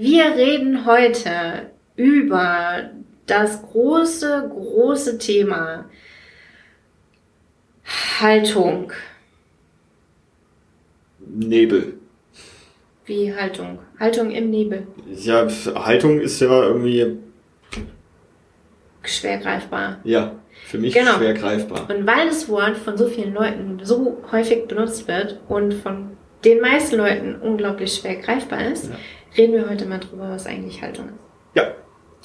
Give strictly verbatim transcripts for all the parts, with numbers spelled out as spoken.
Wir reden heute über das große, große Thema Haltung. Nebel. Wie Haltung? Haltung im Nebel. Ja, Haltung ist ja irgendwie schwer greifbar. Ja, für mich genau. Schwer greifbar. Und weil das Wort von so vielen Leuten so häufig benutzt wird und von den meisten Leuten unglaublich schwer greifbar ist, ja. Reden wir heute mal drüber, was eigentlich Haltung ist. Ja,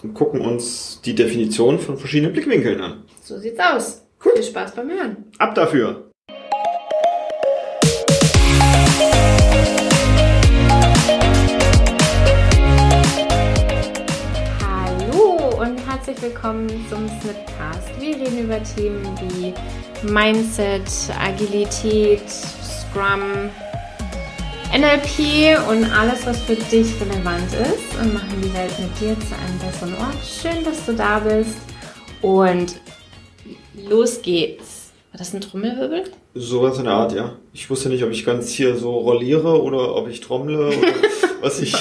und gucken uns die Definition von verschiedenen Blickwinkeln an. So sieht's aus. Cool. Viel Spaß beim Hören. Ab dafür! Hallo und herzlich willkommen zum Snippetcast. Wir reden über Themen wie Mindset, Agilität, Scrum, N L P und alles, was für dich relevant ist, und machen die Welt mit dir zu einem besseren Ort. Schön, dass du da bist und los geht's. War das ein Trommelwirbel? Sowas in der Art, ja. Ich wusste nicht, ob ich ganz hier so rolliere oder ob ich trommle oder was ich...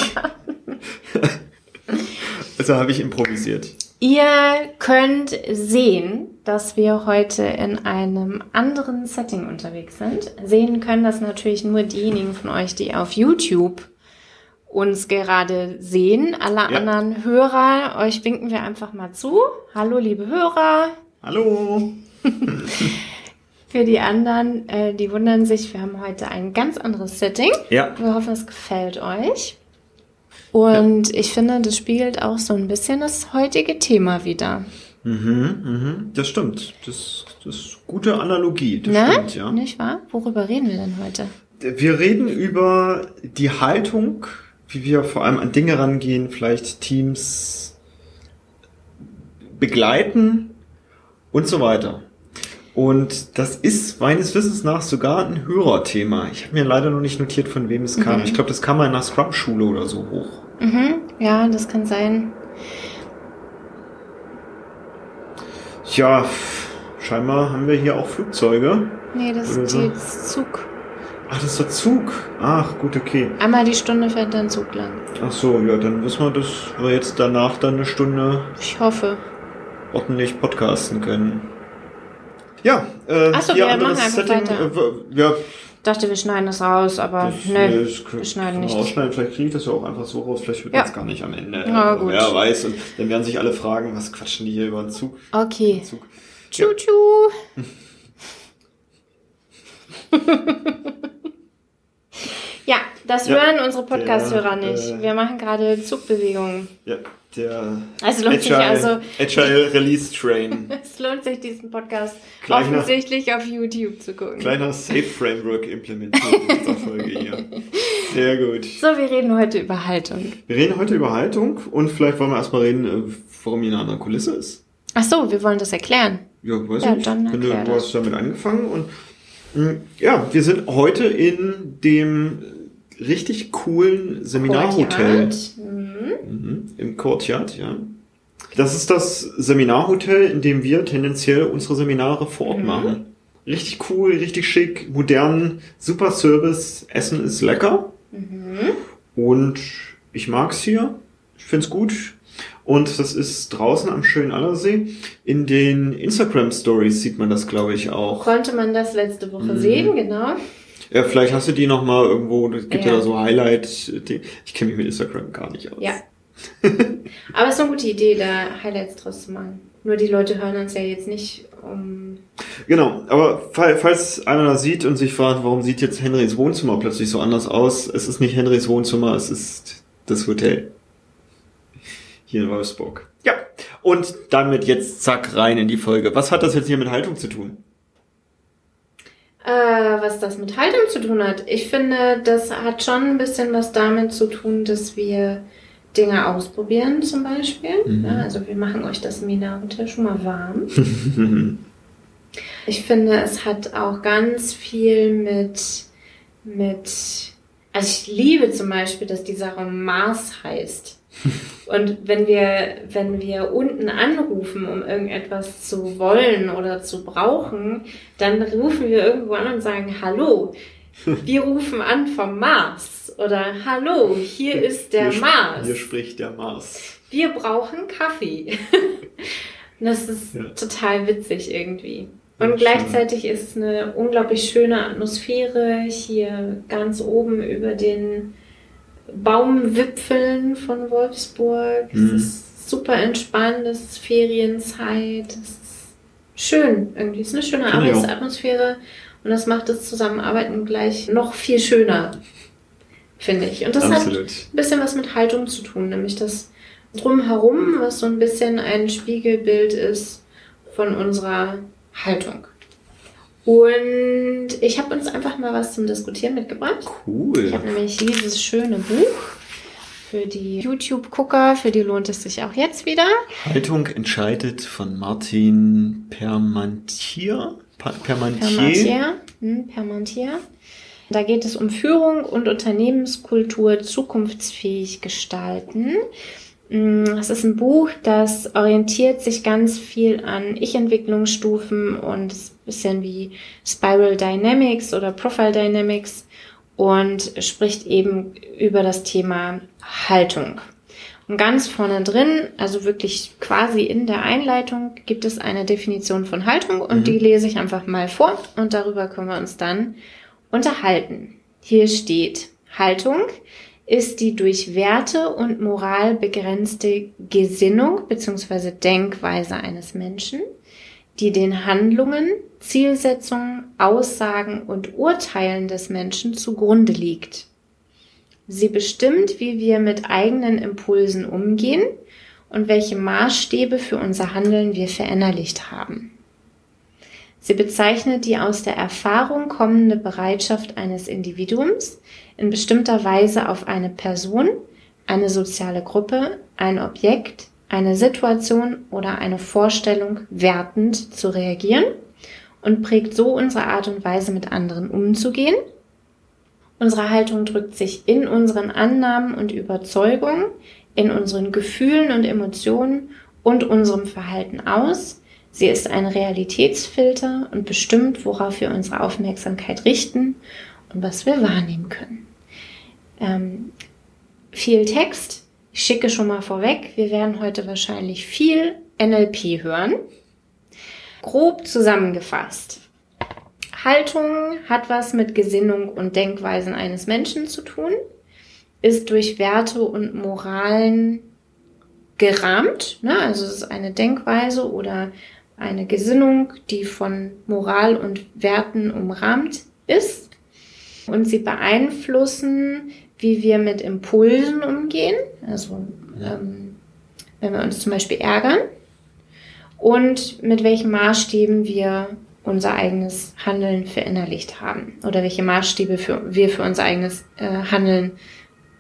Also habe ich improvisiert. Ihr könnt sehen, dass wir heute in einem anderen Setting unterwegs sind. Sehen können das natürlich nur diejenigen von euch, die auf YouTube uns gerade sehen. Alle ja. anderen Hörer, euch winken wir einfach mal zu. Hallo, liebe Hörer. Hallo. Für die anderen, die wundern sich, wir haben heute ein ganz anderes Setting. Ja. Wir hoffen, es gefällt euch. Und ja. ich finde, das spiegelt auch so ein bisschen das heutige Thema wider. Mhm, mhm, das stimmt. Das, das ist eine gute Analogie. Das Na, stimmt, ja. Nicht wahr? Worüber reden wir denn heute? Wir reden über die Haltung, wie wir vor allem an Dinge rangehen, vielleicht Teams begleiten und so weiter. Und das ist meines Wissens nach sogar ein Hörerthema. Ich habe mir leider noch nicht notiert, von wem es kam. Mhm. Ich glaube, das kam mal in einer Scrum-Schule oder so hoch. Mhm, ja, das kann sein. Ja, scheinbar haben wir hier auch Flugzeuge. Nee, das ist so. Zug. Ach, das ist der Zug. Ach, gut, okay. Einmal die Stunde fährt dann Zug lang. Ach so, ja, dann wissen wir, dass wir jetzt danach dann eine Stunde... Ich hoffe. ...ordentlich podcasten können. Ja, äh... Ach so, wir machen einfach Setting, weiter. Äh, ja. Ich dachte, wir schneiden das raus, aber das, ne, nee, das wir schneiden nicht. Rausschneiden. Vielleicht kriege ich das ja auch einfach so raus, vielleicht wird ja. das gar nicht am Ende. Ja, gut. Wer weiß, und dann werden sich alle fragen, was quatschen die hier über den Zug? Okay. Den Zug. Tschu, ja. tschu. Ja, das ja, hören unsere Podcast-Hörer der, nicht. Äh, wir machen gerade Zugbewegungen. Ja, der also lohnt Agile, sich also, Agile Release Train. Es lohnt sich, diesen Podcast kleiner, offensichtlich auf YouTube zu gucken. Kleiner Safe-Framework implementiert in dieser Folge hier. Sehr gut. So, wir reden heute über Haltung. Wir reden heute über Haltung und vielleicht wollen wir erstmal reden, warum hier eine andere Kulisse ist. Ach so, wir wollen das erklären. Ja, weiß ja, ich. Dann Wenn du, du hast damit angefangen und ja, wir sind heute in dem richtig coolen Seminarhotel. Mhm. Mhm. Im Courtyard, ja. Das ist das Seminarhotel, in dem wir tendenziell unsere Seminare vor Ort mhm. machen. Richtig cool, richtig schick, modern, super Service, Essen ist lecker. Mhm. Und ich mag's hier. Ich find's gut. Und das ist draußen am schönen Allersee. In den Instagram-Stories sieht man das, glaube ich, auch. Konnte man das letzte Woche mhm. sehen, genau. Ja, vielleicht hast du die nochmal irgendwo, es gibt ja, ja so Highlights. Ich kenne mich mit Instagram gar nicht aus. Ja. Aber es ist eine gute Idee, da Highlights draus zu machen. Nur die Leute hören uns ja jetzt nicht um... Genau, aber falls einer das sieht und sich fragt, warum sieht jetzt Henrys Wohnzimmer plötzlich so anders aus? Es ist nicht Henrys Wohnzimmer, es ist das Hotel. Hier in Wolfsburg. Ja, und damit jetzt zack rein in die Folge. Was hat das jetzt hier mit Haltung zu tun? Äh, was das mit Haltung zu tun hat? Ich finde, das hat schon ein bisschen was damit zu tun, dass wir Dinge ausprobieren zum Beispiel. Mhm. Ja, also wir machen euch das Seminarhotel schon mal warm. Ich finde, es hat auch ganz viel mit... mit also ich liebe zum Beispiel, dass dieser Raum Mars heißt. Und wenn wir, wenn wir unten anrufen, um irgendetwas zu wollen oder zu brauchen, dann rufen wir irgendwo an und sagen, hallo, wir rufen an vom Mars. Mars oder hallo, hier ist der hier Mars. Hier spricht der Mars. Wir brauchen Kaffee. Das ist ja. total witzig irgendwie. Und ja, gleichzeitig schön. Ist es eine unglaublich schöne Atmosphäre hier ganz oben über den Baumwipfeln von Wolfsburg. Mhm. Es ist super entspannt, es ist Ferienzeit, es ist schön irgendwie. Es ist eine schöne Arbeitsatmosphäre und das macht das Zusammenarbeiten gleich noch viel schöner, finde ich. Und das Absolut. Hat ein bisschen was mit Haltung zu tun, nämlich das Drumherum, was so ein bisschen ein Spiegelbild ist von unserer Haltung. Und ich habe uns einfach mal was zum Diskutieren mitgebracht. Cool. Ich habe nämlich dieses schöne Buch für die YouTube-Gucker, für die lohnt es sich auch jetzt wieder. Haltung entscheidet von Martin Permantier. Pa- Permantier. Permantier. Hm, Permantier. Da geht es um Führung und Unternehmenskultur zukunftsfähig gestalten. Es ist ein Buch, das orientiert sich ganz viel an Ich-Entwicklungsstufen und ist ein bisschen wie Spiral Dynamics oder Profile Dynamics und spricht eben über das Thema Haltung. Und ganz vorne drin, also wirklich quasi in der Einleitung, gibt es eine Definition von Haltung und mhm. die lese ich einfach mal vor und darüber können wir uns dann unterhalten. Hier steht: Haltung ist die durch Werte und Moral begrenzte Gesinnung bzw. Denkweise eines Menschen, die den Handlungen, Zielsetzungen, Aussagen und Urteilen des Menschen zugrunde liegt. Sie bestimmt, wie wir mit eigenen Impulsen umgehen und welche Maßstäbe für unser Handeln wir verinnerlicht haben. Sie bezeichnet die aus der Erfahrung kommende Bereitschaft eines Individuums, in bestimmter Weise auf eine Person, eine soziale Gruppe, ein Objekt, eine Situation oder eine Vorstellung wertend zu reagieren und prägt so unsere Art und Weise, mit anderen umzugehen. Unsere Haltung drückt sich in unseren Annahmen und Überzeugungen, in unseren Gefühlen und Emotionen und unserem Verhalten aus. Sie ist ein Realitätsfilter und bestimmt, worauf wir unsere Aufmerksamkeit richten und was wir wahrnehmen können. Ähm, viel Text, ich schicke schon mal vorweg, wir werden heute wahrscheinlich viel N L P hören. Grob zusammengefasst: Haltung hat was mit Gesinnung und Denkweisen eines Menschen zu tun, ist durch Werte und Moralen gerahmt, ne? Also es ist eine Denkweise oder eine Gesinnung, die von Moral und Werten umrahmt ist, und sie beeinflussen, wie wir mit Impulsen umgehen, also ähm, wenn wir uns zum Beispiel ärgern, und mit welchen Maßstäben wir unser eigenes Handeln verinnerlicht haben oder welche Maßstäbe für, wir für unser eigenes äh, Handeln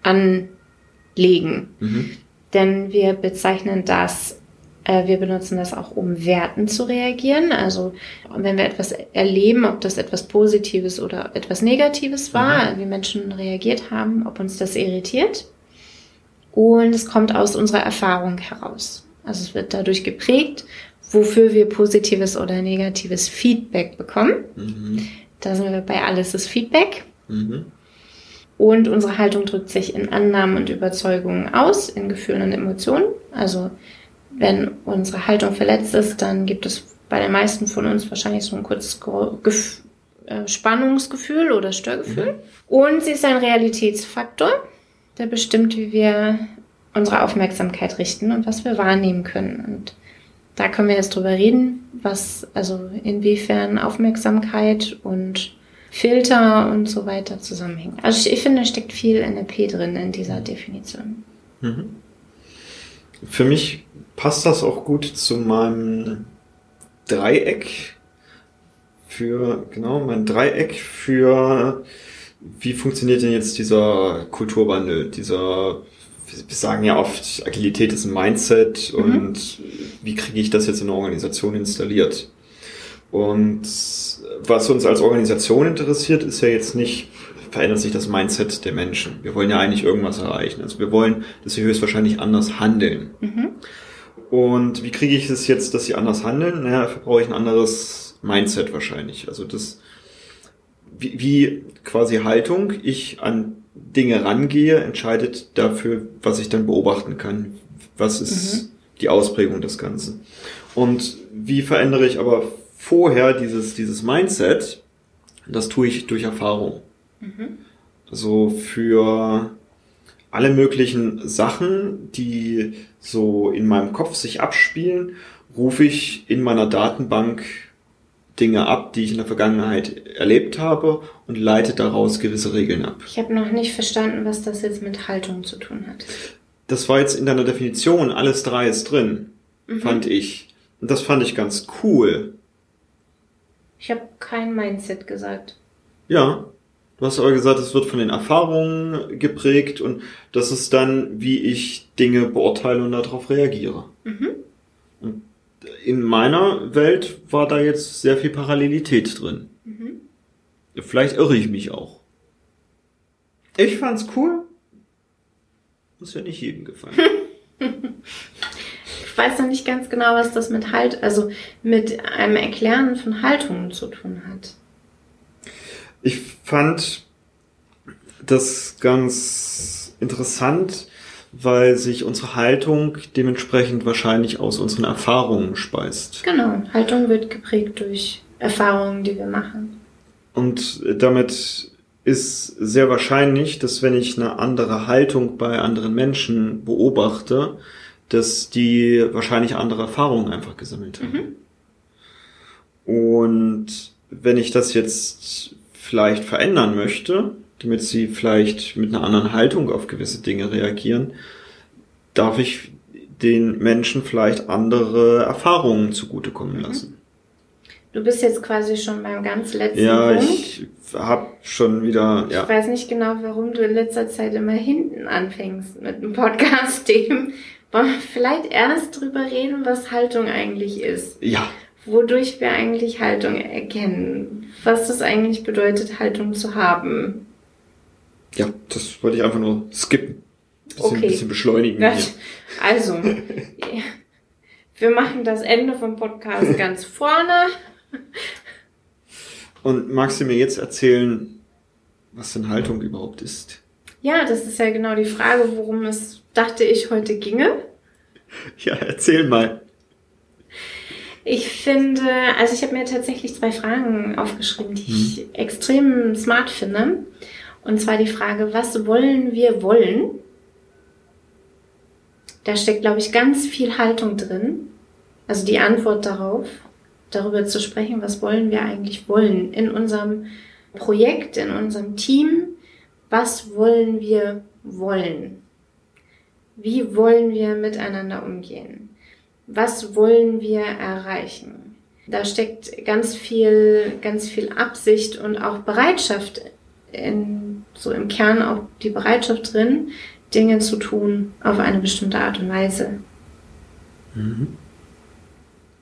anlegen. Mhm. Denn wir bezeichnen das, äh, wir benutzen das auch, um Werten zu reagieren. Also wenn wir etwas erleben, ob das etwas Positives oder etwas Negatives war, mhm. wie Menschen reagiert haben, ob uns das irritiert. Und es kommt aus unserer Erfahrung heraus. Also es wird dadurch geprägt, wofür wir positives oder negatives Feedback bekommen. Mhm. Da sind wir bei alles ist Feedback. Mhm. Und unsere Haltung drückt sich in Annahmen und Überzeugungen aus, in Gefühlen und Emotionen. Also wenn unsere Haltung verletzt ist, dann gibt es bei den meisten von uns wahrscheinlich so ein kurzes Spannungsgefühl oder Störgefühl. Mhm. Und sie ist ein Realitätsfaktor, der bestimmt, wie wir unsere Aufmerksamkeit richten und was wir wahrnehmen können. Und da können wir jetzt drüber reden, was, also inwiefern Aufmerksamkeit und Filter und so weiter zusammenhängen. Also ich finde, da steckt viel N L P drin in dieser Definition. Mhm. Für mich passt das auch gut zu meinem Dreieck für, genau, mein Dreieck für, wie funktioniert denn jetzt dieser Kulturwandel, dieser, wir sagen ja oft, Agilität ist ein Mindset, mhm. und wie kriege ich das jetzt in einer Organisation installiert? Und was uns als Organisation interessiert, ist ja jetzt nicht, verändert sich das Mindset der Menschen. Wir wollen ja eigentlich irgendwas erreichen. Also wir wollen, dass sie höchstwahrscheinlich anders handeln. Mhm. Und wie kriege ich es jetzt, dass sie anders handeln? Naja, dafür brauche ich ein anderes Mindset wahrscheinlich. Also das, wie, wie quasi Haltung ich an Dinge rangehe, entscheidet dafür, was ich dann beobachten kann. Was ist mhm. die Ausprägung des Ganzen? Und wie verändere ich aber vorher dieses, dieses Mindset? Das tue ich durch Erfahrung. Mhm. Also für alle möglichen Sachen, die so in meinem Kopf sich abspielen, rufe ich in meiner Datenbank Dinge ab, die ich in der Vergangenheit erlebt habe und leite daraus gewisse Regeln ab. Ich habe noch nicht verstanden, was das jetzt mit Haltung zu tun hat. Das war jetzt in deiner Definition, alles drei ist drin, mhm. fand ich. Und das fand ich ganz cool. Ich habe kein Mindset gesagt. Ja, du hast aber gesagt, es wird von den Erfahrungen geprägt und das ist dann, wie ich Dinge beurteile und darauf reagiere. Mhm. Und in meiner Welt war da jetzt sehr viel Parallelität drin. Mhm. Vielleicht irre ich mich auch. Ich fand's cool. Muss ja nicht jedem gefallen. Ich weiß noch nicht ganz genau, was das mit Halt, also mit einem Erklären von Haltungen zu tun hat. Ich fand das ganz interessant, weil sich unsere Haltung dementsprechend wahrscheinlich aus unseren Erfahrungen speist. Genau, Haltung wird geprägt durch Erfahrungen, die wir machen. Und damit ist sehr wahrscheinlich, dass wenn ich eine andere Haltung bei anderen Menschen beobachte, dass die wahrscheinlich andere Erfahrungen einfach gesammelt haben. Mhm. Und wenn ich das jetzt vielleicht verändern möchte, damit sie vielleicht mit einer anderen Haltung auf gewisse Dinge reagieren, darf ich den Menschen vielleicht andere Erfahrungen zugutekommen lassen. Du bist jetzt quasi schon beim ganz letzten ja, Punkt. Ja, ich habe schon wieder... Ich ja. weiß nicht genau, warum du in letzter Zeit immer hinten anfängst mit einem Podcast-Themen. Wollen wir vielleicht erst drüber reden, was Haltung eigentlich ist? Ja. Wodurch wir eigentlich Haltung erkennen. Was das eigentlich bedeutet, Haltung zu haben. Ja, das wollte ich einfach nur skippen. Bisschen, okay. Ein bisschen beschleunigen. Das, also, wir machen das Ende vom Podcast ganz vorne. Und magst du mir jetzt erzählen, was denn Haltung überhaupt ist? Ja, das ist ja genau die Frage, worum es, dachte ich, heute ginge. Ja, erzähl mal. Ich finde, also ich habe mir tatsächlich zwei Fragen aufgeschrieben, die hm. ich extrem smart finde. Und zwar die Frage, was wollen wir wollen? Da steckt, glaube ich, ganz viel Haltung drin. Also die Antwort darauf, darüber zu sprechen, was wollen wir eigentlich wollen in unserem Projekt, in unserem Team. Was wollen wir wollen? Wie wollen wir miteinander umgehen? Was wollen wir erreichen? Da steckt ganz viel, ganz viel Absicht und auch Bereitschaft drin. In, so im Kern auch die Bereitschaft drin, Dinge zu tun auf eine bestimmte Art und Weise. Mhm.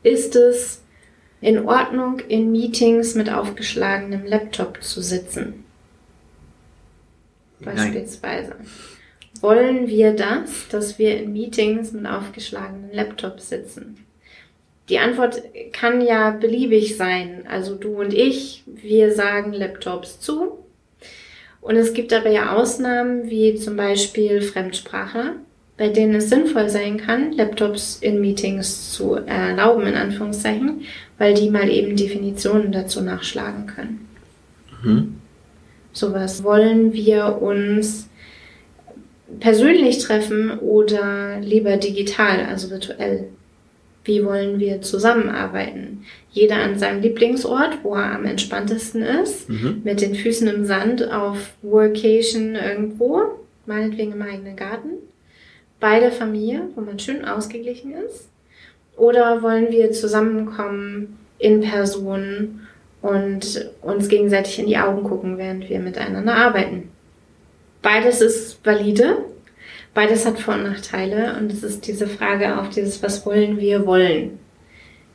Ist es in Ordnung, in Meetings mit aufgeschlagenem Laptop zu sitzen? Beispielsweise. Nein. Wollen wir das, dass wir in Meetings mit aufgeschlagenem Laptop sitzen? Die Antwort kann ja beliebig sein. Also du und ich, wir sagen Laptops zu. Und es gibt aber ja Ausnahmen, wie zum Beispiel Fremdsprache, bei denen es sinnvoll sein kann, Laptops in Meetings zu erlauben, in Anführungszeichen, weil die mal eben Definitionen dazu nachschlagen können. Mhm. Sowas. Wollen wir uns persönlich treffen oder lieber digital, also virtuell? Wie wollen wir zusammenarbeiten? Jeder an seinem Lieblingsort, wo er am entspanntesten ist, mhm. mit den Füßen im Sand auf Workation irgendwo, meinetwegen im eigenen Garten, bei der Familie, wo man schön ausgeglichen ist. Oder wollen wir zusammenkommen in Person und uns gegenseitig in die Augen gucken, während wir miteinander arbeiten? Beides ist valide. Beides hat Vor- und Nachteile und es ist diese Frage auf dieses, was wollen wir wollen,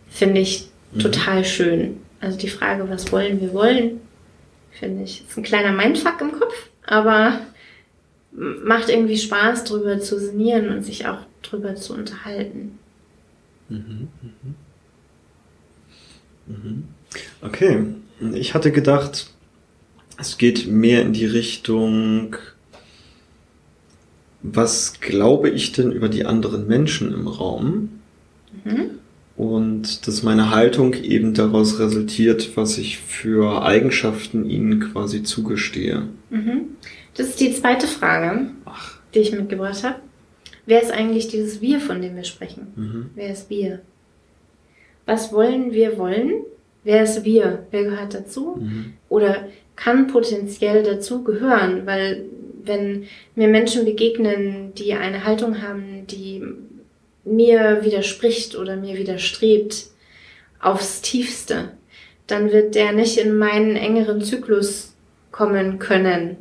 finde ich mhm. total schön. Also die Frage, was wollen wir wollen, finde ich, ist ein kleiner Mindfuck im Kopf, aber macht irgendwie Spaß, drüber zu sinnieren und sich auch drüber zu unterhalten. Mhm. Mhm. Mhm. Okay, ich hatte gedacht, es geht mehr in die Richtung was glaube ich denn über die anderen Menschen im Raum? Mhm. Und dass meine Haltung eben daraus resultiert, was ich für Eigenschaften ihnen quasi zugestehe. Mhm. Das ist die zweite Frage, Ach. die ich mitgebracht habe. Wer ist eigentlich dieses Wir, von dem wir sprechen? Mhm. Wer ist Wir? Was wollen wir wollen? Wer ist Wir? Wer gehört dazu? Mhm. Oder kann potenziell dazu gehören? Weil wenn mir Menschen begegnen, die eine Haltung haben, die mir widerspricht oder mir widerstrebt aufs Tiefste, dann wird der nicht in meinen engeren Zyklus kommen können.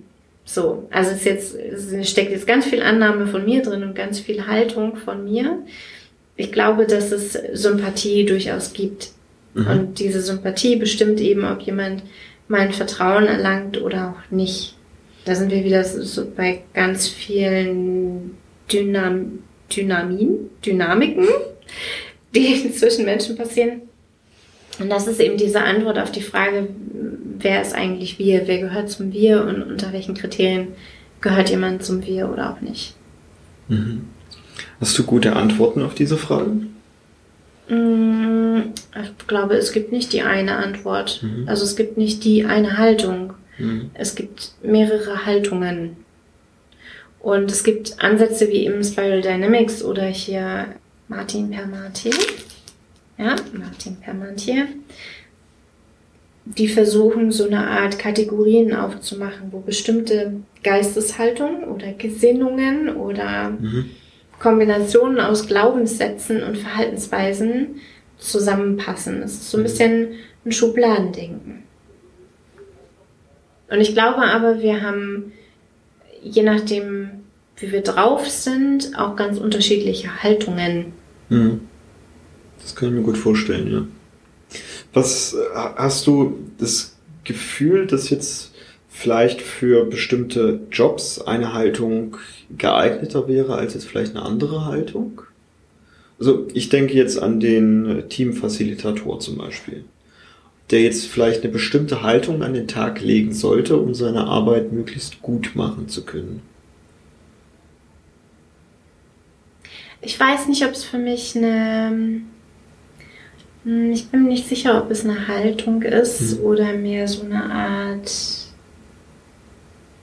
So, also es, jetzt, es steckt jetzt ganz viel Annahme von mir drin und ganz viel Haltung von mir. Ich glaube, dass es Sympathie durchaus gibt. Mhm. Und diese Sympathie bestimmt eben, ob jemand mein Vertrauen erlangt oder auch nicht. Da sind wir wieder so bei ganz vielen Dynam- Dynamien, Dynamiken, die zwischen Menschen passieren. Und das ist eben diese Antwort auf die Frage, wer ist eigentlich Wir? Wer gehört zum Wir und unter welchen Kriterien gehört jemand zum Wir oder auch nicht? Mhm. Hast du gute Antworten auf diese Fragen? Ich glaube, es gibt nicht die eine Antwort. Mhm. Also es gibt nicht die eine Haltung. Mhm. Es gibt mehrere Haltungen. Und es gibt Ansätze wie eben Spiral Dynamics oder hier Martin Permantier. Ja, Martin Permantier. Die versuchen, so eine Art Kategorien aufzumachen, wo bestimmte Geisteshaltungen oder Gesinnungen oder mhm. Kombinationen aus Glaubenssätzen und Verhaltensweisen zusammenpassen. Das ist so ein bisschen ein Schubladendenken. Und ich glaube aber, wir haben, je nachdem, wie wir drauf sind, auch ganz unterschiedliche Haltungen. Mhm. Das kann ich mir gut vorstellen, ja. Was hast du das Gefühl, dass jetzt vielleicht für bestimmte Jobs eine Haltung geeigneter wäre als jetzt vielleicht eine andere Haltung? Also ich denke jetzt an den Teamfacilitator zum Beispiel, der jetzt vielleicht eine bestimmte Haltung an den Tag legen sollte, um seine Arbeit möglichst gut machen zu können. Ich weiß nicht, ob es für mich eine... Ich bin mir nicht sicher, ob es eine Haltung ist mhm. oder mehr so eine Art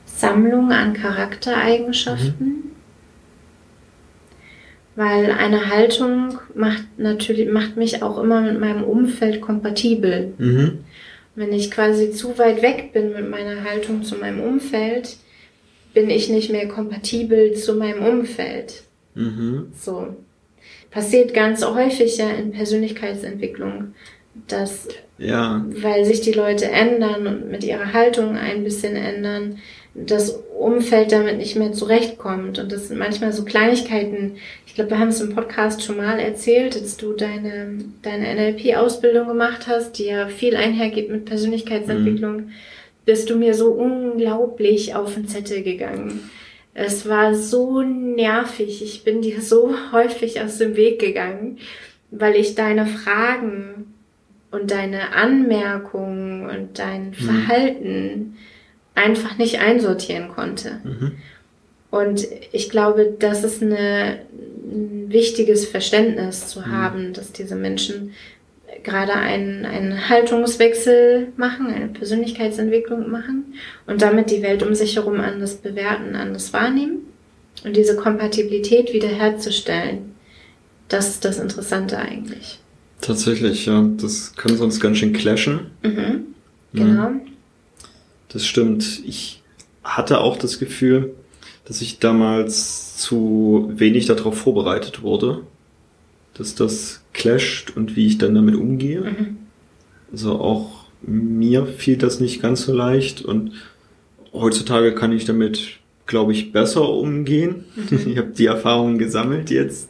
Sammlung an Charaktereigenschaften. Mhm. Weil eine Haltung macht natürlich, macht mich auch immer mit meinem Umfeld kompatibel. Mhm. Wenn ich quasi zu weit weg bin mit meiner Haltung zu meinem Umfeld, bin ich nicht mehr kompatibel zu meinem Umfeld. Mhm. So. Passiert ganz häufig ja in Persönlichkeitsentwicklung, dass, ja. weil sich die Leute ändern und mit ihrer Haltung ein bisschen ändern, das Umfeld damit nicht mehr zurechtkommt. Und das sind manchmal so Kleinigkeiten. Ich glaube, wir haben es im Podcast schon mal erzählt, dass du deine, deine N L P-Ausbildung gemacht hast, die ja viel einhergeht mit Persönlichkeitsentwicklung, mhm. bist du mir so unglaublich auf den Zettel gegangen. Es war so nervig. Ich bin dir so häufig aus dem Weg gegangen, weil ich deine Fragen und deine Anmerkungen und dein Verhalten mhm. einfach nicht einsortieren konnte. Mhm. Und ich glaube, das ist eine, ein wichtiges Verständnis zu mhm. haben, dass diese Menschen gerade einen, einen Haltungswechsel machen, eine Persönlichkeitsentwicklung machen und damit die Welt um sich herum anders bewerten, anders wahrnehmen und diese Kompatibilität wiederherzustellen. Das ist das Interessante eigentlich. Tatsächlich, ja. Das kann sonst ganz schön clashen. Mhm. Genau. Mhm. Das stimmt. Ich hatte auch das Gefühl, dass ich damals zu wenig darauf vorbereitet wurde, dass das clasht und wie ich dann damit umgehe. Mhm. Also auch mir fiel das nicht ganz so leicht und heutzutage kann ich damit, glaube ich, besser umgehen. Mhm. Ich habe die Erfahrungen gesammelt jetzt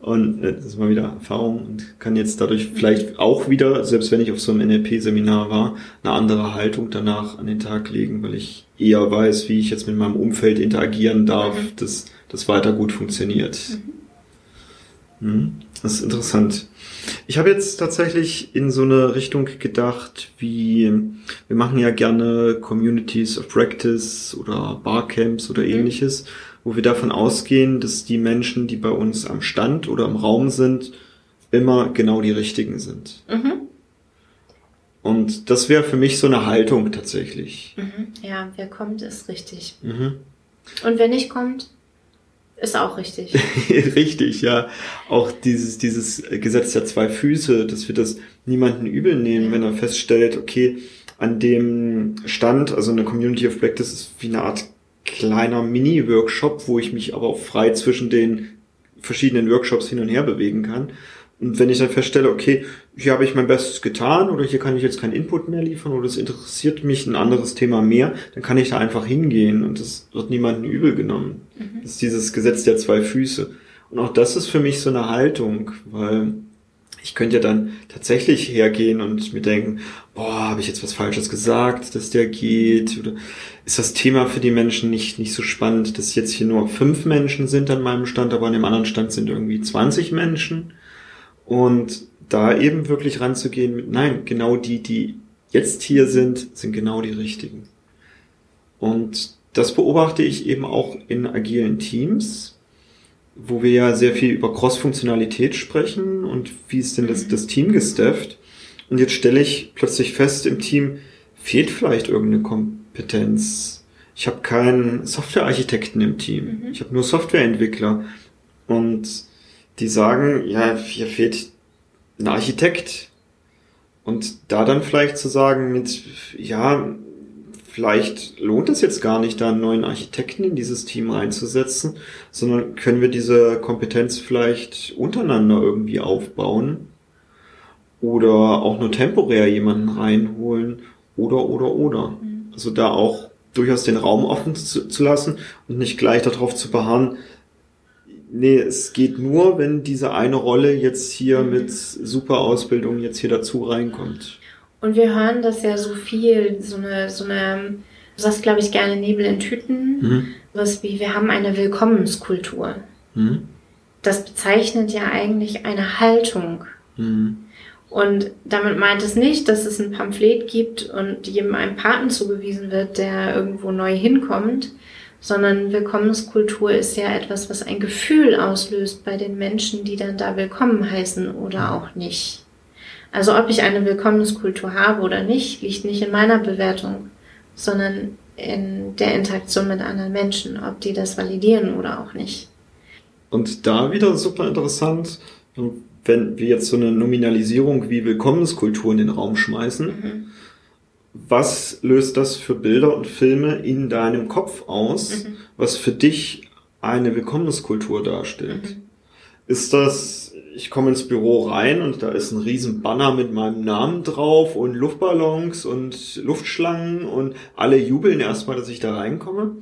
und das ist mal wieder Erfahrung und kann jetzt dadurch vielleicht auch wieder, selbst wenn ich auf so einem N L P-Seminar war, eine andere Haltung danach an den Tag legen, weil ich eher weiß, wie ich jetzt mit meinem Umfeld interagieren darf, mhm. dass das weiter gut funktioniert. Mhm. Das ist interessant. Ich habe jetzt tatsächlich in so eine Richtung gedacht, wie wir machen ja gerne Communities of Practice oder Barcamps oder mhm. ähnliches, wo wir davon ausgehen, dass die Menschen, die bei uns am Stand oder im Raum sind, immer genau die richtigen sind. Mhm. Und das wäre für mich so eine Haltung tatsächlich. Mhm. Ja, wer kommt, ist richtig. Mhm. Und wer nicht kommt, ist auch richtig. Richtig, ja. Auch dieses, dieses Gesetz der zwei Füße, dass wir das niemanden übel nehmen, ja, wenn er feststellt, okay, an dem Stand, also eine Community of Practice ist wie eine Art kleiner Mini-Workshop, wo ich mich aber auch frei zwischen den verschiedenen Workshops hin und her bewegen kann. Und wenn ich dann feststelle, okay, hier habe ich mein Bestes getan oder hier kann ich jetzt keinen Input mehr liefern oder es interessiert mich ein anderes Thema mehr, dann kann ich da einfach hingehen und das wird niemandem übel genommen. Mhm. Das ist dieses Gesetz der zwei Füße. Und auch das ist für mich so eine Haltung, weil ich könnte ja dann tatsächlich hergehen und mir denken, boah, habe ich jetzt was Falsches gesagt, dass der geht? Oder ist das Thema für die Menschen nicht nicht so spannend, dass jetzt hier nur fünf Menschen sind an meinem Stand, aber an dem anderen Stand sind irgendwie zwanzig Menschen? Und da eben wirklich ranzugehen mit, nein, genau die, die jetzt hier sind, sind genau die richtigen. Und das beobachte ich eben auch in agilen Teams, wo wir ja sehr viel über Cross-Funktionalität sprechen und wie ist denn das, das Team gestafft. Und jetzt stelle ich plötzlich fest, im Team fehlt vielleicht irgendeine Kompetenz. Ich habe keinen Softwarearchitekten im Team. Ich habe nur Softwareentwickler. Und die sagen, ja, hier fehlt ein Architekt. Und da dann vielleicht zu sagen mit, ja, vielleicht lohnt es jetzt gar nicht, da einen neuen Architekten in dieses Team reinzusetzen, sondern können wir diese Kompetenz vielleicht untereinander irgendwie aufbauen oder auch nur temporär jemanden reinholen oder, oder, oder. Also da auch durchaus den Raum offen zu, zu lassen und nicht gleich darauf zu beharren, nee, es geht nur, wenn diese eine Rolle jetzt hier mit super Ausbildung jetzt hier dazu reinkommt. Und wir hören das ja so viel, so eine, so eine, du sagst, glaube ich, gerne Nebel in Tüten, mhm. was wie, wir haben eine Willkommenskultur. Mhm. Das bezeichnet ja eigentlich eine Haltung. Mhm. Und damit meint es nicht, dass es ein Pamphlet gibt und jedem einen Paten zugewiesen wird, der irgendwo neu hinkommt, sondern Willkommenskultur ist ja etwas, was ein Gefühl auslöst bei den Menschen, die dann da willkommen heißen oder auch nicht. Also ob ich eine Willkommenskultur habe oder nicht, liegt nicht in meiner Bewertung, sondern in der Interaktion mit anderen Menschen, ob die das validieren oder auch nicht. Und da wieder super interessant, wenn wir jetzt so eine Nominalisierung wie Willkommenskultur in den Raum schmeißen, mhm. was löst das für Bilder und Filme in deinem Kopf aus, mhm. was für dich eine Willkommenskultur darstellt? Mhm. Ist das, ich komme ins Büro rein und da ist ein riesen Banner mit meinem Namen drauf und Luftballons und Luftschlangen und alle jubeln erstmal, dass ich da reinkomme?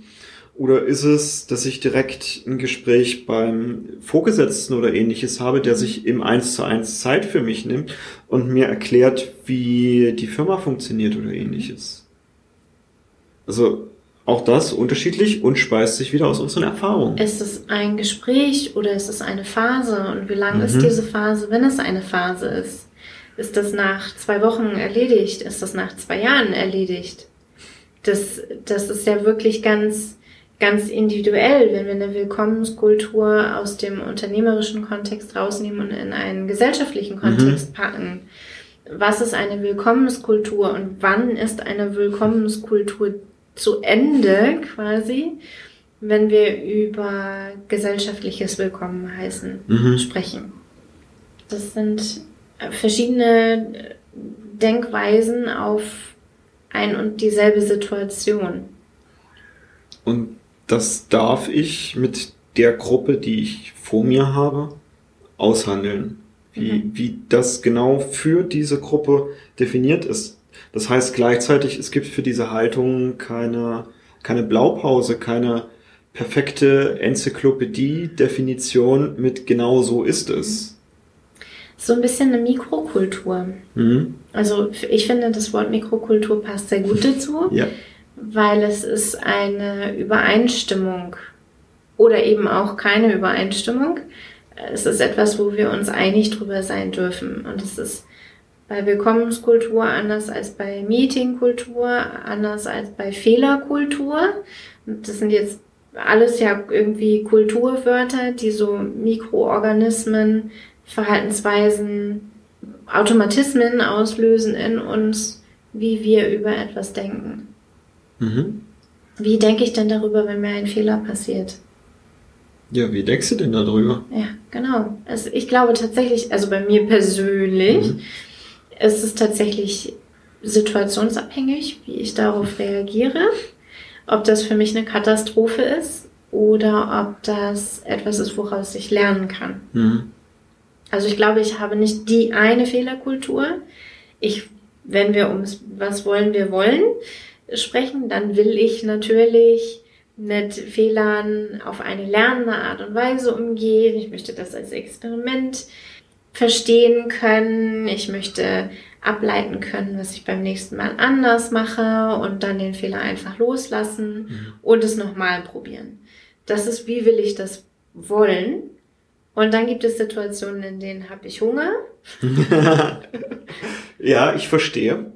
Oder ist es, dass ich direkt ein Gespräch beim Vorgesetzten oder ähnliches habe, der sich im eins zu eins Zeit für mich nimmt und mir erklärt, wie die Firma funktioniert oder ähnliches? Also auch das unterschiedlich und speist sich wieder aus unseren Erfahrungen. Ist es ein Gespräch oder ist es eine Phase? Und wie lang mhm. ist diese Phase, wenn es eine Phase ist? Ist das nach zwei Wochen erledigt? Ist das nach zwei Jahren erledigt? Das, das ist ja wirklich ganz... ganz individuell, wenn wir eine Willkommenskultur aus dem unternehmerischen Kontext rausnehmen und in einen gesellschaftlichen Kontext mhm. packen. Was ist eine Willkommenskultur und wann ist eine Willkommenskultur zu Ende quasi, wenn wir über gesellschaftliches Willkommen heißen, mhm. sprechen? Das sind verschiedene Denkweisen auf ein und dieselbe Situation. Und das darf ich mit der Gruppe, die ich vor mir habe, aushandeln. Wie, mhm. wie das genau für diese Gruppe definiert ist. Das heißt gleichzeitig, es gibt für diese Haltung keine, keine Blaupause, keine perfekte Enzyklopädie-Definition mit genau so ist es. So ein bisschen eine Mikrokultur. Mhm. Also ich finde, das Wort Mikrokultur passt sehr gut dazu. Ja. Weil es ist eine Übereinstimmung oder eben auch keine Übereinstimmung. Es ist etwas, wo wir uns einig drüber sein dürfen. Und es ist bei Willkommenskultur anders als bei Meetingkultur, anders als bei Fehlerkultur. Und das sind jetzt alles ja irgendwie Kulturwörter, die so Mikroorganismen, Verhaltensweisen, Automatismen auslösen in uns, wie wir über etwas denken. Mhm. Wie denke ich denn darüber, wenn mir ein Fehler passiert? Ja, wie denkst du denn darüber? Ja, genau. Also ich glaube tatsächlich, also bei mir persönlich, mhm. ist es tatsächlich situationsabhängig, wie ich darauf reagiere. Ob das für mich eine Katastrophe ist oder ob das etwas ist, woraus ich lernen kann. Mhm. Also ich glaube, ich habe nicht die eine Fehlerkultur. Ich, wenn wir ums was wollen wir wollen sprechen, dann will ich natürlich mit Fehlern auf eine lernende Art und Weise umgehen. Ich möchte das als Experiment verstehen können. Ich möchte ableiten können, was ich beim nächsten Mal anders mache und dann den Fehler einfach loslassen mhm. und es nochmal probieren. Das ist, wie will ich das wollen? Und dann gibt es Situationen, in denen habe ich Hunger. Ja, ich verstehe.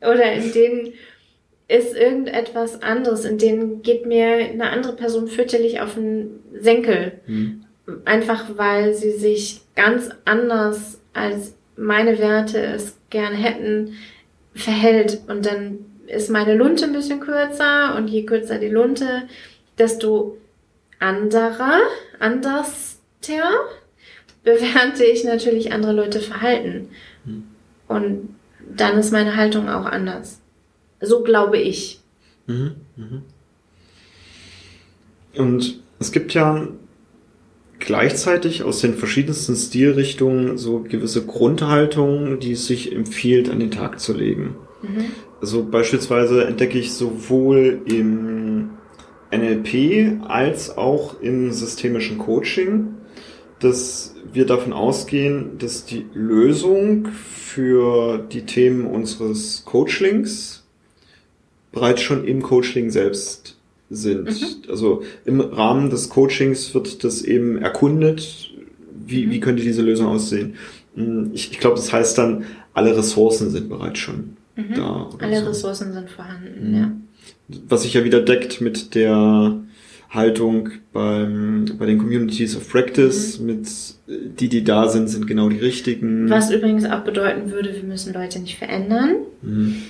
Oder in denen ist irgendetwas anderes, in denen geht mir eine andere Person fürchterlich auf den Senkel. Mhm. Einfach weil sie sich ganz anders, als meine Werte es gerne hätten, verhält. Und dann ist meine Lunte ein bisschen kürzer und je kürzer die Lunte, desto anderer, anderster bewerte ich natürlich andere Leute Verhalten. Mhm. Und dann ist meine Haltung auch anders. So glaube ich. Mhm. Mhm. Und es gibt ja gleichzeitig aus den verschiedensten Stilrichtungen so gewisse Grundhaltungen, die es sich empfiehlt, an den Tag zu legen. Mhm. Also beispielsweise entdecke ich sowohl im N L P als auch im systemischen Coaching, dass wir davon ausgehen, dass die Lösung für die Themen unseres Coachlings bereits schon im Coachling selbst sind. Mhm. Also im Rahmen des Coachings wird das eben erkundet, wie, mhm. wie könnte diese Lösung aussehen. Ich, ich glaube, das heißt dann, alle Ressourcen sind bereits schon mhm. da. Alle so. Ressourcen sind vorhanden, mhm. ja. Was sich ja wieder deckt mit der Haltung beim, bei den Communities of Practice, mhm. mit die, die da sind, sind genau die richtigen. Was übrigens auch bedeuten würde, wir müssen Leute nicht verändern. Mhm.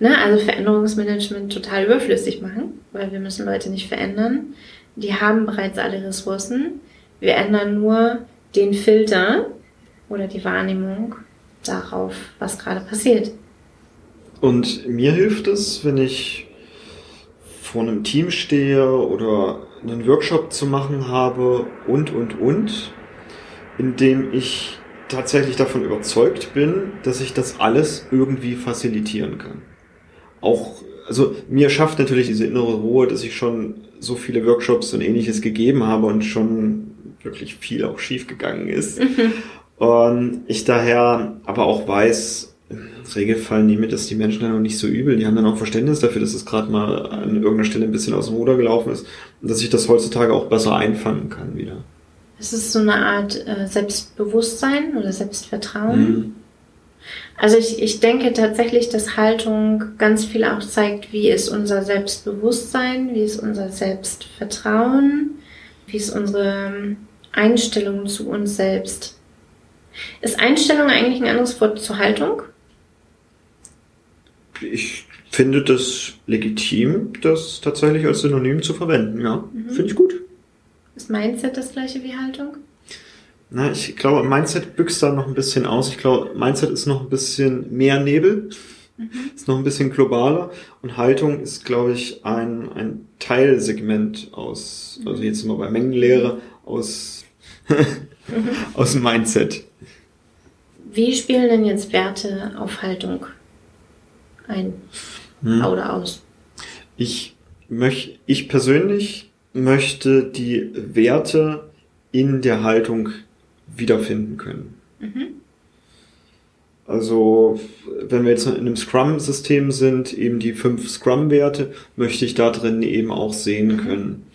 Ne, also Veränderungsmanagement total überflüssig machen, weil wir müssen Leute nicht verändern. Die haben bereits alle Ressourcen. Wir ändern nur den Filter oder die Wahrnehmung darauf, was gerade passiert. Und mir hilft es, wenn ich vor einem Team stehe oder einen Workshop zu machen habe und, und, und, indem ich tatsächlich davon überzeugt bin, dass ich das alles irgendwie facilitieren kann. Auch, also mir schafft natürlich diese innere Ruhe, dass ich schon so viele Workshops und Ähnliches gegeben habe und schon wirklich viel auch schief gegangen ist. Mhm. Und ich daher aber auch weiß, im Regelfall nehme ich das die Menschen dann auch nicht so übel. Die haben dann auch Verständnis dafür, dass es gerade mal an irgendeiner Stelle ein bisschen aus dem Ruder gelaufen ist und dass ich das heutzutage auch besser einfangen kann wieder. Es ist so eine Art Selbstbewusstsein oder Selbstvertrauen. Mhm. Also ich, ich denke tatsächlich, dass Haltung ganz viel auch zeigt, wie ist unser Selbstbewusstsein, wie ist unser Selbstvertrauen, wie ist unsere Einstellung zu uns selbst. Ist Einstellung eigentlich ein anderes Wort zur Haltung? Ich finde das legitim, das tatsächlich als Synonym zu verwenden, ja. Mhm. Finde ich gut. Ist Mindset das gleiche wie Haltung? Na, ich glaube, Mindset büchst da noch ein bisschen aus. Ich glaube, Mindset ist noch ein bisschen mehr Nebel, mhm. ist noch ein bisschen globaler und Haltung ist, glaube ich, ein, ein Teilsegment aus, mhm. also jetzt mal bei Mengenlehre, aus, mhm. aus dem Mindset. Wie spielen denn jetzt Werte auf Haltung ein hm. oder aus? Ich, möch, ich persönlich möchte die Werte in der Haltung wiederfinden können. Mhm. Also wenn wir jetzt in einem Scrum-System sind, eben die fünf Scrum-Werte, möchte ich da drin eben auch sehen mhm. können.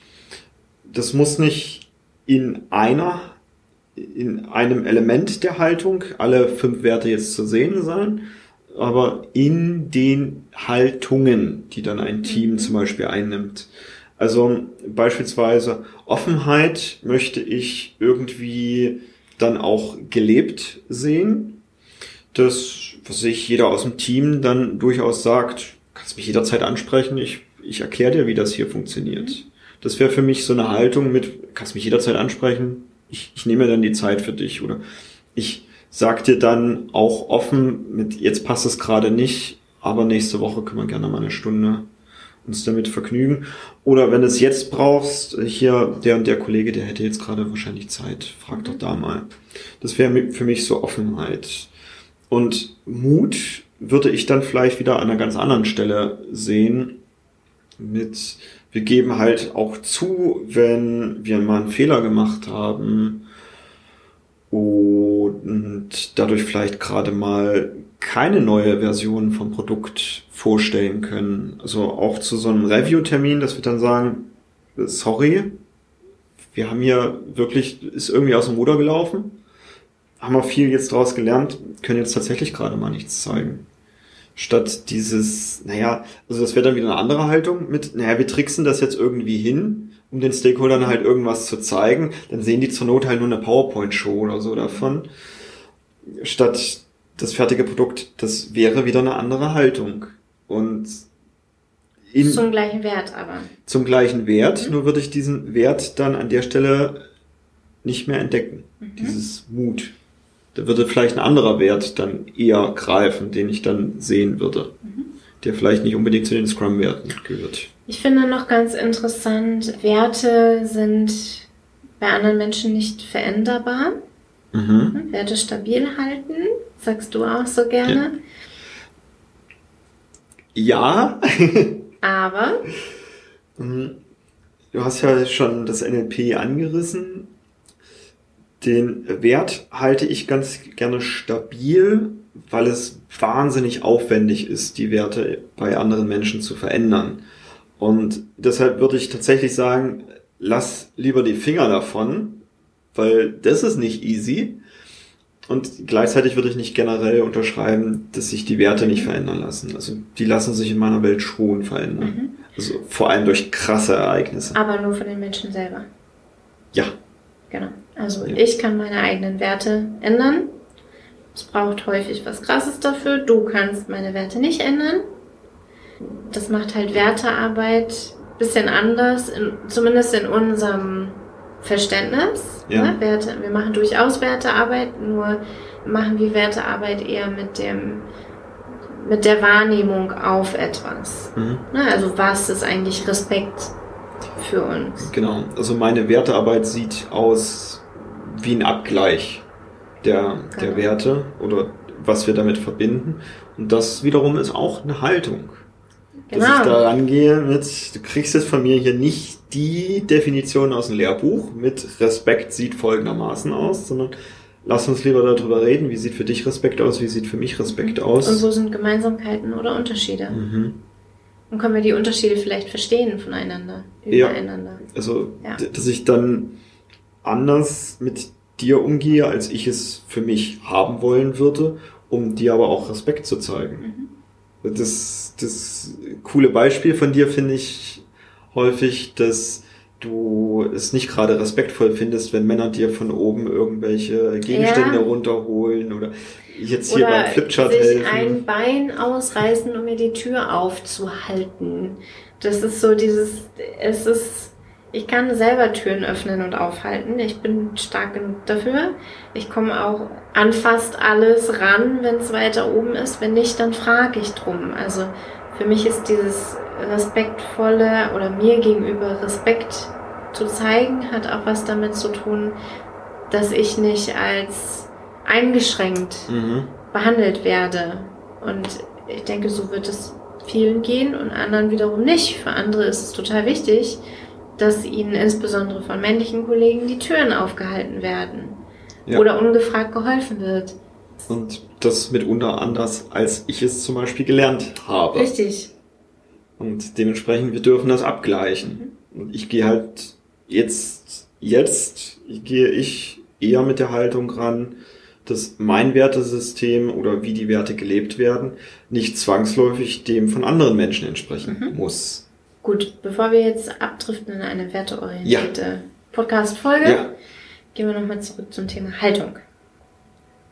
Das muss nicht in einer in einem Element der Haltung alle fünf Werte jetzt zu sehen sein, aber in den Haltungen, die dann ein Team zum Beispiel einnimmt. Also beispielsweise Offenheit möchte ich irgendwie dann auch gelebt sehen. Das, was sich jeder aus dem Team dann durchaus sagt, kannst mich jederzeit ansprechen, ich, ich erkläre dir, wie das hier funktioniert. Das wäre für mich so eine Haltung mit, kannst mich jederzeit ansprechen, ich, ich nehme mir dann die Zeit für dich, oder ich sag dir dann auch offen mit, jetzt passt es gerade nicht, aber nächste Woche können wir gerne mal eine Stunde uns damit vergnügen. Oder wenn du es jetzt brauchst, hier der und der Kollege, der hätte jetzt gerade wahrscheinlich Zeit, frag doch da mal. Das wäre für mich so Offenheit. Und Mut würde ich dann vielleicht wieder an einer ganz anderen Stelle sehen mit, wir geben halt auch zu, wenn wir mal einen Fehler gemacht haben und dadurch vielleicht gerade mal keine neue Version vom Produkt vorstellen können. Also auch zu so einem Review-Termin, dass wir dann sagen, sorry, wir haben hier wirklich, ist irgendwie aus dem Ruder gelaufen, haben wir viel jetzt draus gelernt, können jetzt tatsächlich gerade mal nichts zeigen. Statt dieses, naja, also das wäre dann wieder eine andere Haltung mit, naja, wir tricksen das jetzt irgendwie hin, um den Stakeholdern halt irgendwas zu zeigen, dann sehen die zur Not halt nur eine PowerPoint-Show oder so davon. Statt das fertige Produkt, das wäre wieder eine andere Haltung. Und in, zum gleichen Wert aber. Zum gleichen Wert, mhm. Nur würde ich diesen Wert dann an der Stelle nicht mehr entdecken. Mhm. Dieses Mut. Da würde vielleicht ein anderer Wert dann eher greifen, den ich dann sehen würde, mhm. Der vielleicht nicht unbedingt zu den Scrum-Werten gehört. Ich finde noch ganz interessant, Werte sind bei anderen Menschen nicht veränderbar. Mhm. Werte stabil halten, sagst du auch so gerne. Ja. Ja. Aber? Du hast ja schon das N L P angerissen. Den Wert halte ich ganz gerne stabil, weil es wahnsinnig aufwendig ist, die Werte bei anderen Menschen zu verändern. Und deshalb würde ich tatsächlich sagen, lass lieber die Finger davon, weil das ist nicht easy. Und gleichzeitig würde ich nicht generell unterschreiben, dass sich die Werte nicht verändern lassen. Also die lassen sich in meiner Welt schon verändern. Mhm. Also vor allem durch krasse Ereignisse. Aber nur von den Menschen selber. Ja. Genau. Also ja. Ich kann meine eigenen Werte ändern. Es braucht häufig was Krasses dafür. Du kannst meine Werte nicht ändern. Das macht halt Wertearbeit ein bisschen anders, in, zumindest in unserem Verständnis. Ja. Ne? Werte, wir machen durchaus Wertearbeit, nur machen wir Wertearbeit eher mit dem, mit der Wahrnehmung auf etwas. Mhm. Ne? Also was ist eigentlich Respekt für uns? Genau, also meine Wertearbeit sieht aus wie ein Abgleich der, genau. der Werte oder was wir damit verbinden. Und das wiederum ist auch eine Haltung. Genau. Dass ich da rangehe mit, du kriegst jetzt von mir hier nicht die Definition aus dem Lehrbuch mit Respekt sieht folgendermaßen aus, sondern lass uns lieber darüber reden, wie sieht für dich Respekt aus, wie sieht für mich Respekt mhm. aus. Und so sind Gemeinsamkeiten oder Unterschiede. Mhm. Und können wir die Unterschiede vielleicht verstehen voneinander, übereinander. Ja, also, ja. dass ich dann anders mit dir umgehe, als ich es für mich haben wollen würde, um dir aber auch Respekt zu zeigen. Mhm. Das, das coole Beispiel von dir finde ich häufig, dass du es nicht gerade respektvoll findest, wenn Männer dir von oben irgendwelche Gegenstände ja. runterholen oder jetzt hier oder beim Flipchart sich helfen. Ein Bein ausreißen, um mir die Tür aufzuhalten. Das ist so dieses, es ist, ich kann selber Türen öffnen und aufhalten. Ich bin stark genug dafür. Ich komme auch an fast alles ran, wenn es weiter oben ist. Wenn nicht, dann frage ich drum. Also für mich ist dieses respektvolle oder mir gegenüber Respekt zu zeigen, hat auch was damit zu tun, dass ich nicht als eingeschränkt mhm. behandelt werde. Und ich denke, so wird es vielen gehen und anderen wiederum nicht. Für andere ist es total wichtig, dass ihnen insbesondere von männlichen Kollegen die Türen aufgehalten werden ja. oder ungefragt geholfen wird. Und das mitunter anders, als ich es zum Beispiel gelernt habe. Richtig. Und dementsprechend, wir dürfen das abgleichen. Mhm. Und ich gehe halt jetzt, jetzt gehe ich eher mit der Haltung ran, dass mein Wertesystem oder wie die Werte gelebt werden, nicht zwangsläufig dem von anderen Menschen entsprechen mhm. muss. Gut, bevor wir jetzt abdriften in eine werteorientierte ja. Podcast-Folge, ja. gehen wir nochmal zurück zum Thema Haltung.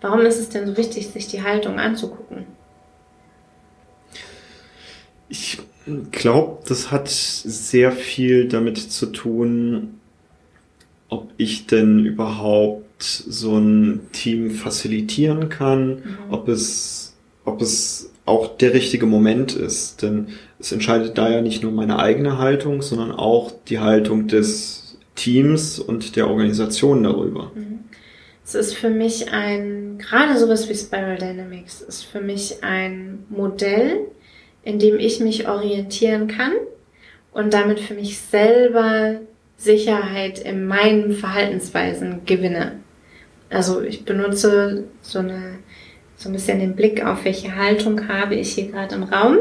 Warum ist es denn so wichtig, sich die Haltung anzugucken? Ich glaube, das hat sehr viel damit zu tun, ob ich denn überhaupt so ein Team facilitieren kann, mhm. ob es, ob es auch der richtige Moment ist. Denn es entscheidet da ja nicht nur meine eigene Haltung, sondern auch die Haltung des Teams und der Organisation darüber. Mhm. Es ist für mich ein, gerade sowas wie Spiral Dynamics, ist für mich ein Modell, in dem ich mich orientieren kann und damit für mich selber Sicherheit in meinen Verhaltensweisen gewinne. Also ich benutze so eine, so ein bisschen den Blick auf, welche Haltung habe ich hier gerade im Raum,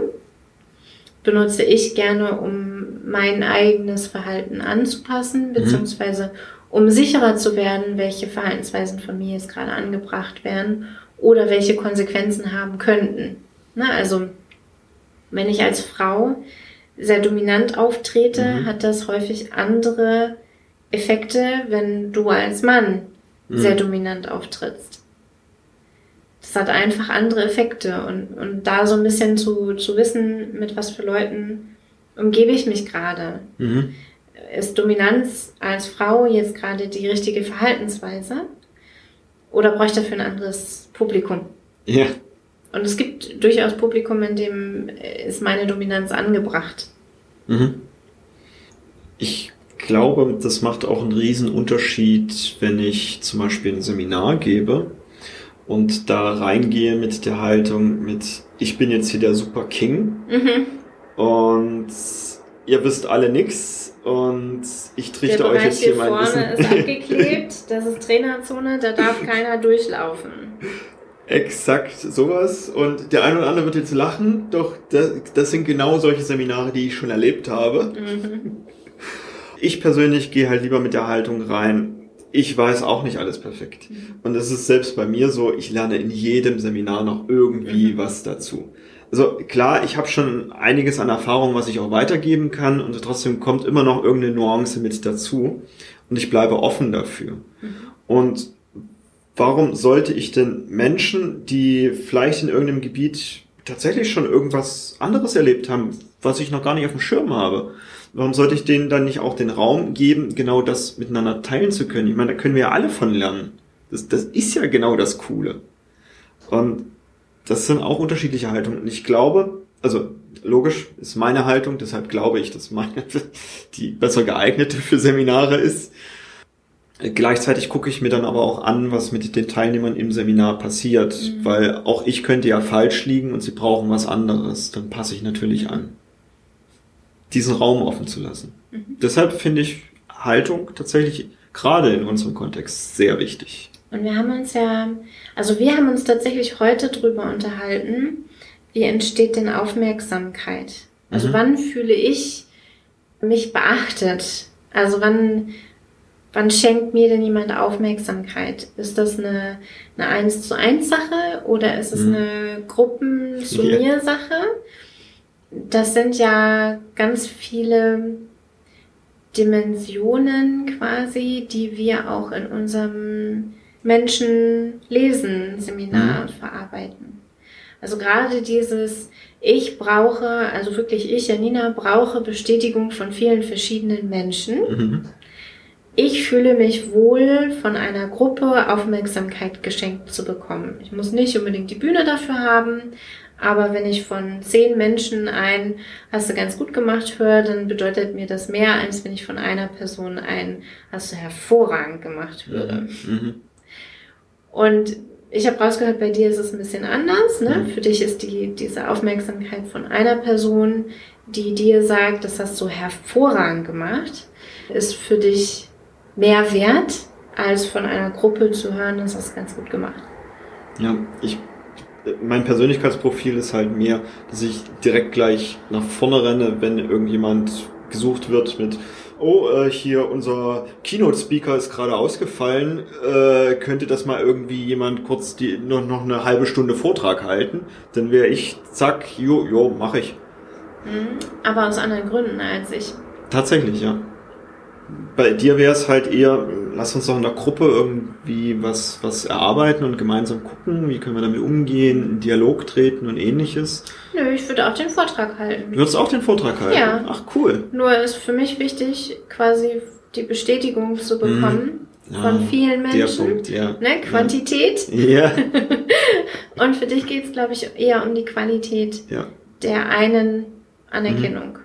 benutze ich gerne, um mein eigenes Verhalten anzupassen, beziehungsweise um sicherer zu werden, welche Verhaltensweisen von mir jetzt gerade angebracht werden oder welche Konsequenzen haben könnten. Na, also wenn ich als Frau sehr dominant auftrete, mhm. hat das häufig andere Effekte, wenn du als Mann mhm. sehr dominant auftrittst. Das hat einfach andere Effekte und, und da so ein bisschen zu, zu wissen, mit was für Leuten umgebe ich mich gerade. Mhm. Ist Dominanz als Frau jetzt gerade die richtige Verhaltensweise oder bräuchte ich dafür ein anderes Publikum? Ja. Und es gibt durchaus Publikum, in dem ist meine Dominanz angebracht. Mhm. Ich glaube, das macht auch einen riesen Unterschied, wenn ich zum Beispiel ein Seminar gebe und da reingehe mit der Haltung mit, ich bin jetzt hier der Super King mhm. und ihr wisst alle nix und ich trichte euch jetzt hier mein Wissen. Der Bereich hier vorne ist abgeklebt, das ist Trainerzone, da darf keiner durchlaufen. Exakt, sowas. Und der eine oder andere wird jetzt lachen, doch das, das sind genau solche Seminare, die ich schon erlebt habe. Mhm. Ich persönlich gehe halt lieber mit der Haltung rein, ich weiß auch nicht alles perfekt. Mhm. Und das ist selbst bei mir so, ich lerne in jedem Seminar noch irgendwie mhm. was dazu. Also klar, ich habe schon einiges an Erfahrung, was ich auch weitergeben kann und trotzdem kommt immer noch irgendeine Nuance mit dazu und ich bleibe offen dafür. Mhm. Und warum sollte ich denn Menschen, die vielleicht in irgendeinem Gebiet tatsächlich schon irgendwas anderes erlebt haben, was ich noch gar nicht auf dem Schirm habe, warum sollte ich denen dann nicht auch den Raum geben, genau das miteinander teilen zu können? Ich meine, da können wir ja alle von lernen. Das, das ist ja genau das Coole. Und das sind auch unterschiedliche Haltungen. Und ich glaube, also logisch ist meine Haltung, deshalb glaube ich, dass meine die besser geeignete für Seminare ist. Gleichzeitig gucke ich mir dann aber auch an, was mit den Teilnehmern im Seminar passiert, mhm. weil auch ich könnte ja falsch liegen und sie brauchen was anderes. Dann passe ich natürlich an, diesen Raum offen zu lassen. Mhm. Deshalb finde ich Haltung tatsächlich gerade in unserem Kontext sehr wichtig. Und wir haben uns ja, also wir haben uns tatsächlich heute drüber unterhalten, wie entsteht denn Aufmerksamkeit? Also mhm. wann fühle ich mich beachtet? Also wann... Wann schenkt mir denn jemand Aufmerksamkeit? Ist das eine eine eins zu eins Sache oder ist es mhm. eine Gruppen-zu-mir-Sache? Das sind ja ganz viele Dimensionen quasi, die wir auch in unserem Menschen-Lesen-Seminar mhm. verarbeiten. Also gerade dieses Ich brauche, also wirklich ich, Janina, brauche Bestätigung von vielen verschiedenen Menschen. Mhm. Ich fühle mich wohl, von einer Gruppe Aufmerksamkeit geschenkt zu bekommen. Ich muss nicht unbedingt die Bühne dafür haben, aber wenn ich von zehn Menschen ein "Hast du ganz gut gemacht" höre, dann bedeutet mir das mehr, als wenn ich von einer Person ein "Hast du hervorragend gemacht" höre. Mhm. Und ich habe rausgehört, bei dir ist es ein bisschen anders, ne? Mhm. Für dich ist die diese Aufmerksamkeit von einer Person, die dir sagt, das hast du hervorragend gemacht, ist für dich mehr wert, als von einer Gruppe zu hören, das hast du ganz gut gemacht. Ja, ich, mein Persönlichkeitsprofil ist halt mehr, dass ich direkt gleich nach vorne renne, wenn irgendjemand gesucht wird mit oh, äh, hier unser Keynote-Speaker ist gerade ausgefallen, äh, könnte das mal irgendwie jemand kurz die, noch, noch eine halbe Stunde Vortrag halten? Dann wäre ich, zack, jo, jo, mache ich. Mhm, aber aus anderen Gründen als ich. Tatsächlich, ja. Bei dir wäre es halt eher, lass uns doch in der Gruppe irgendwie was, was erarbeiten und gemeinsam gucken, wie können wir damit umgehen, in Dialog treten und ähnliches. Nö, ich würde auch den Vortrag halten. Du würdest auch den Vortrag halten? Ja. Ach, cool. Nur ist für mich wichtig, quasi die Bestätigung zu bekommen mhm. ja, von vielen Menschen. Der Punkt, ja. Ne, Quantität. Ja. Und für dich geht es, glaube ich, eher um die Qualität ja. der einen Anerkennung. Mhm.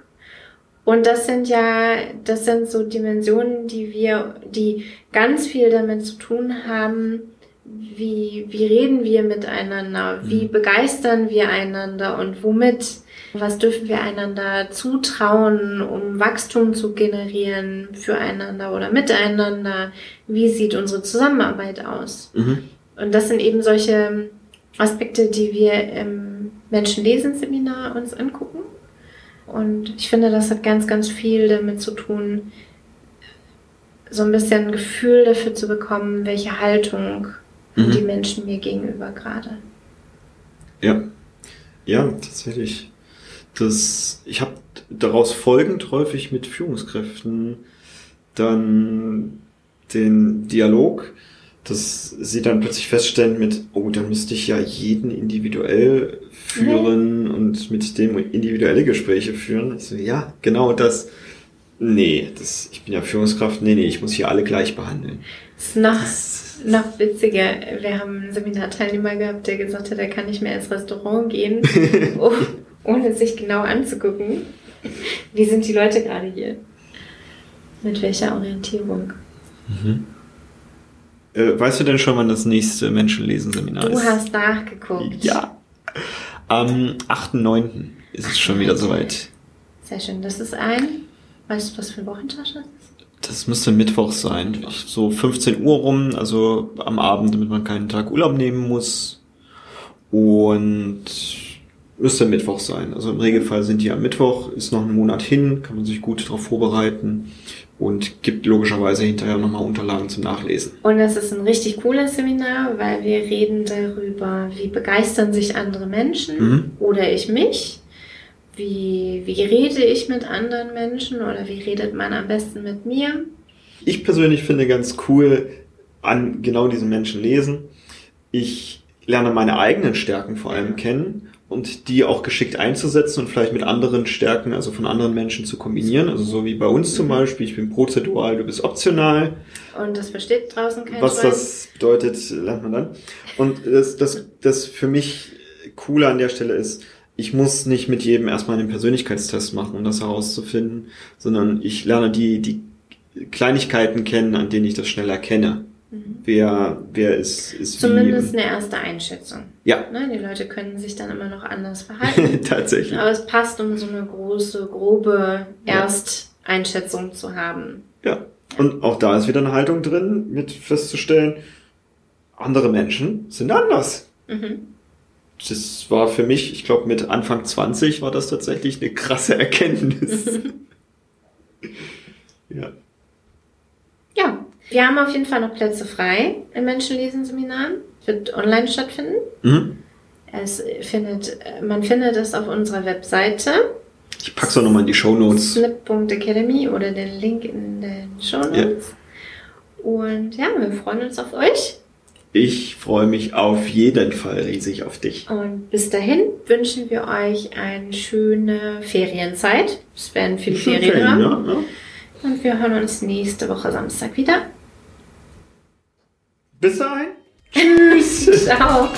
Und das sind ja, das sind so Dimensionen, die wir, die ganz viel damit zu tun haben, wie, wie reden wir miteinander, wie begeistern wir einander und womit, was dürfen wir einander zutrauen, um Wachstum zu generieren füreinander oder miteinander, wie sieht unsere Zusammenarbeit aus? Mhm. Und das sind eben solche Aspekte, die wir im Menschenlesen-Seminar uns angucken. Und ich finde, das hat ganz, ganz viel damit zu tun, so ein bisschen ein Gefühl dafür zu bekommen, welche Haltung mhm. die Menschen mir gegenüber gerade. Ja, ja, tatsächlich. Das, ich habe daraus folgend häufig mit Führungskräften dann den Dialog, dass sie dann plötzlich feststellen mit, oh, dann müsste ich ja jeden individuell führen nee. und mit dem individuelle Gespräche führen. Ich so, ja, genau das. Nee, das, ich bin ja Führungskraft. Nee, nee, ich muss hier alle gleich behandeln. Das ist noch, das, noch witziger. Wir haben einen Seminarteilnehmer gehabt, der gesagt hat, er kann nicht mehr ins Restaurant gehen, oh, ohne sich genau anzugucken. Wie sind die Leute gerade hier? Mit welcher Orientierung? Mhm. Weißt du denn schon, wann das nächste Menschenlesen-Seminar ist? Du hast nachgeguckt. Ja. Am achten neunten ist es schon wieder soweit. Sehr schön. Das ist ein... Weißt du, was für ein Wochentag das ist? Das müsste Mittwoch sein. So fünfzehn Uhr rum, also am Abend, damit man keinen Tag Urlaub nehmen muss. Und müsste Mittwoch sein. Also im Regelfall sind die am Mittwoch. Ist noch ein Monat hin, kann man sich gut darauf vorbereiten. Und gibt logischerweise hinterher nochmal Unterlagen zum Nachlesen. Und es ist ein richtig cooles Seminar, weil wir reden darüber, wie begeistern sich andere Menschen mhm. oder ich mich, wie, wie rede ich mit anderen Menschen oder wie redet man am besten mit mir. Ich persönlich finde ganz cool, an genau diesen Menschen lesen. Ich lerne meine eigenen Stärken vor allem kennen und die auch geschickt einzusetzen und vielleicht mit anderen Stärken, also von anderen Menschen zu kombinieren. Also so wie bei uns zum Beispiel, ich bin prozedural, du bist optional. Und das versteht draußen kein Schwein. Was das bedeutet, lernt man dann. Und das, das, das für mich Coole an der Stelle ist, ich muss nicht mit jedem erstmal einen Persönlichkeitstest machen, um das herauszufinden, sondern ich lerne die, die Kleinigkeiten kennen, an denen ich das schnell erkenne. Mhm. Wer, wer ist, ist zumindest wie, eine erste Einschätzung. Ja. Ne, die Leute können sich dann immer noch anders verhalten. Tatsächlich. Aber es passt, um so eine große, grobe Ersteinschätzung zu haben. Ja. ja. Und auch da ist wieder eine Haltung drin, mit festzustellen, andere Menschen sind anders. Mhm. Das war für mich, ich glaube, mit Anfang zwanzig war das tatsächlich eine krasse Erkenntnis. ja. Ja. Wir haben auf jeden Fall noch Plätze frei im Menschenlesen-Seminar. Wird online stattfinden. Mhm. Es findet, man findet es auf unserer Webseite. Ich packe es auch nochmal in die Shownotes. slip punkt academy oder den Link in den Shownotes. Ja. Und ja, wir freuen uns auf euch. Ich freue mich auf jeden Fall riesig auf dich. Und bis dahin wünschen wir euch eine schöne Ferienzeit. Es werden viele Ferien, Ferien haben. Ja, ja. Und wir hören uns nächste Woche Samstag wieder. Bis dahin. Tschüss. Ciao.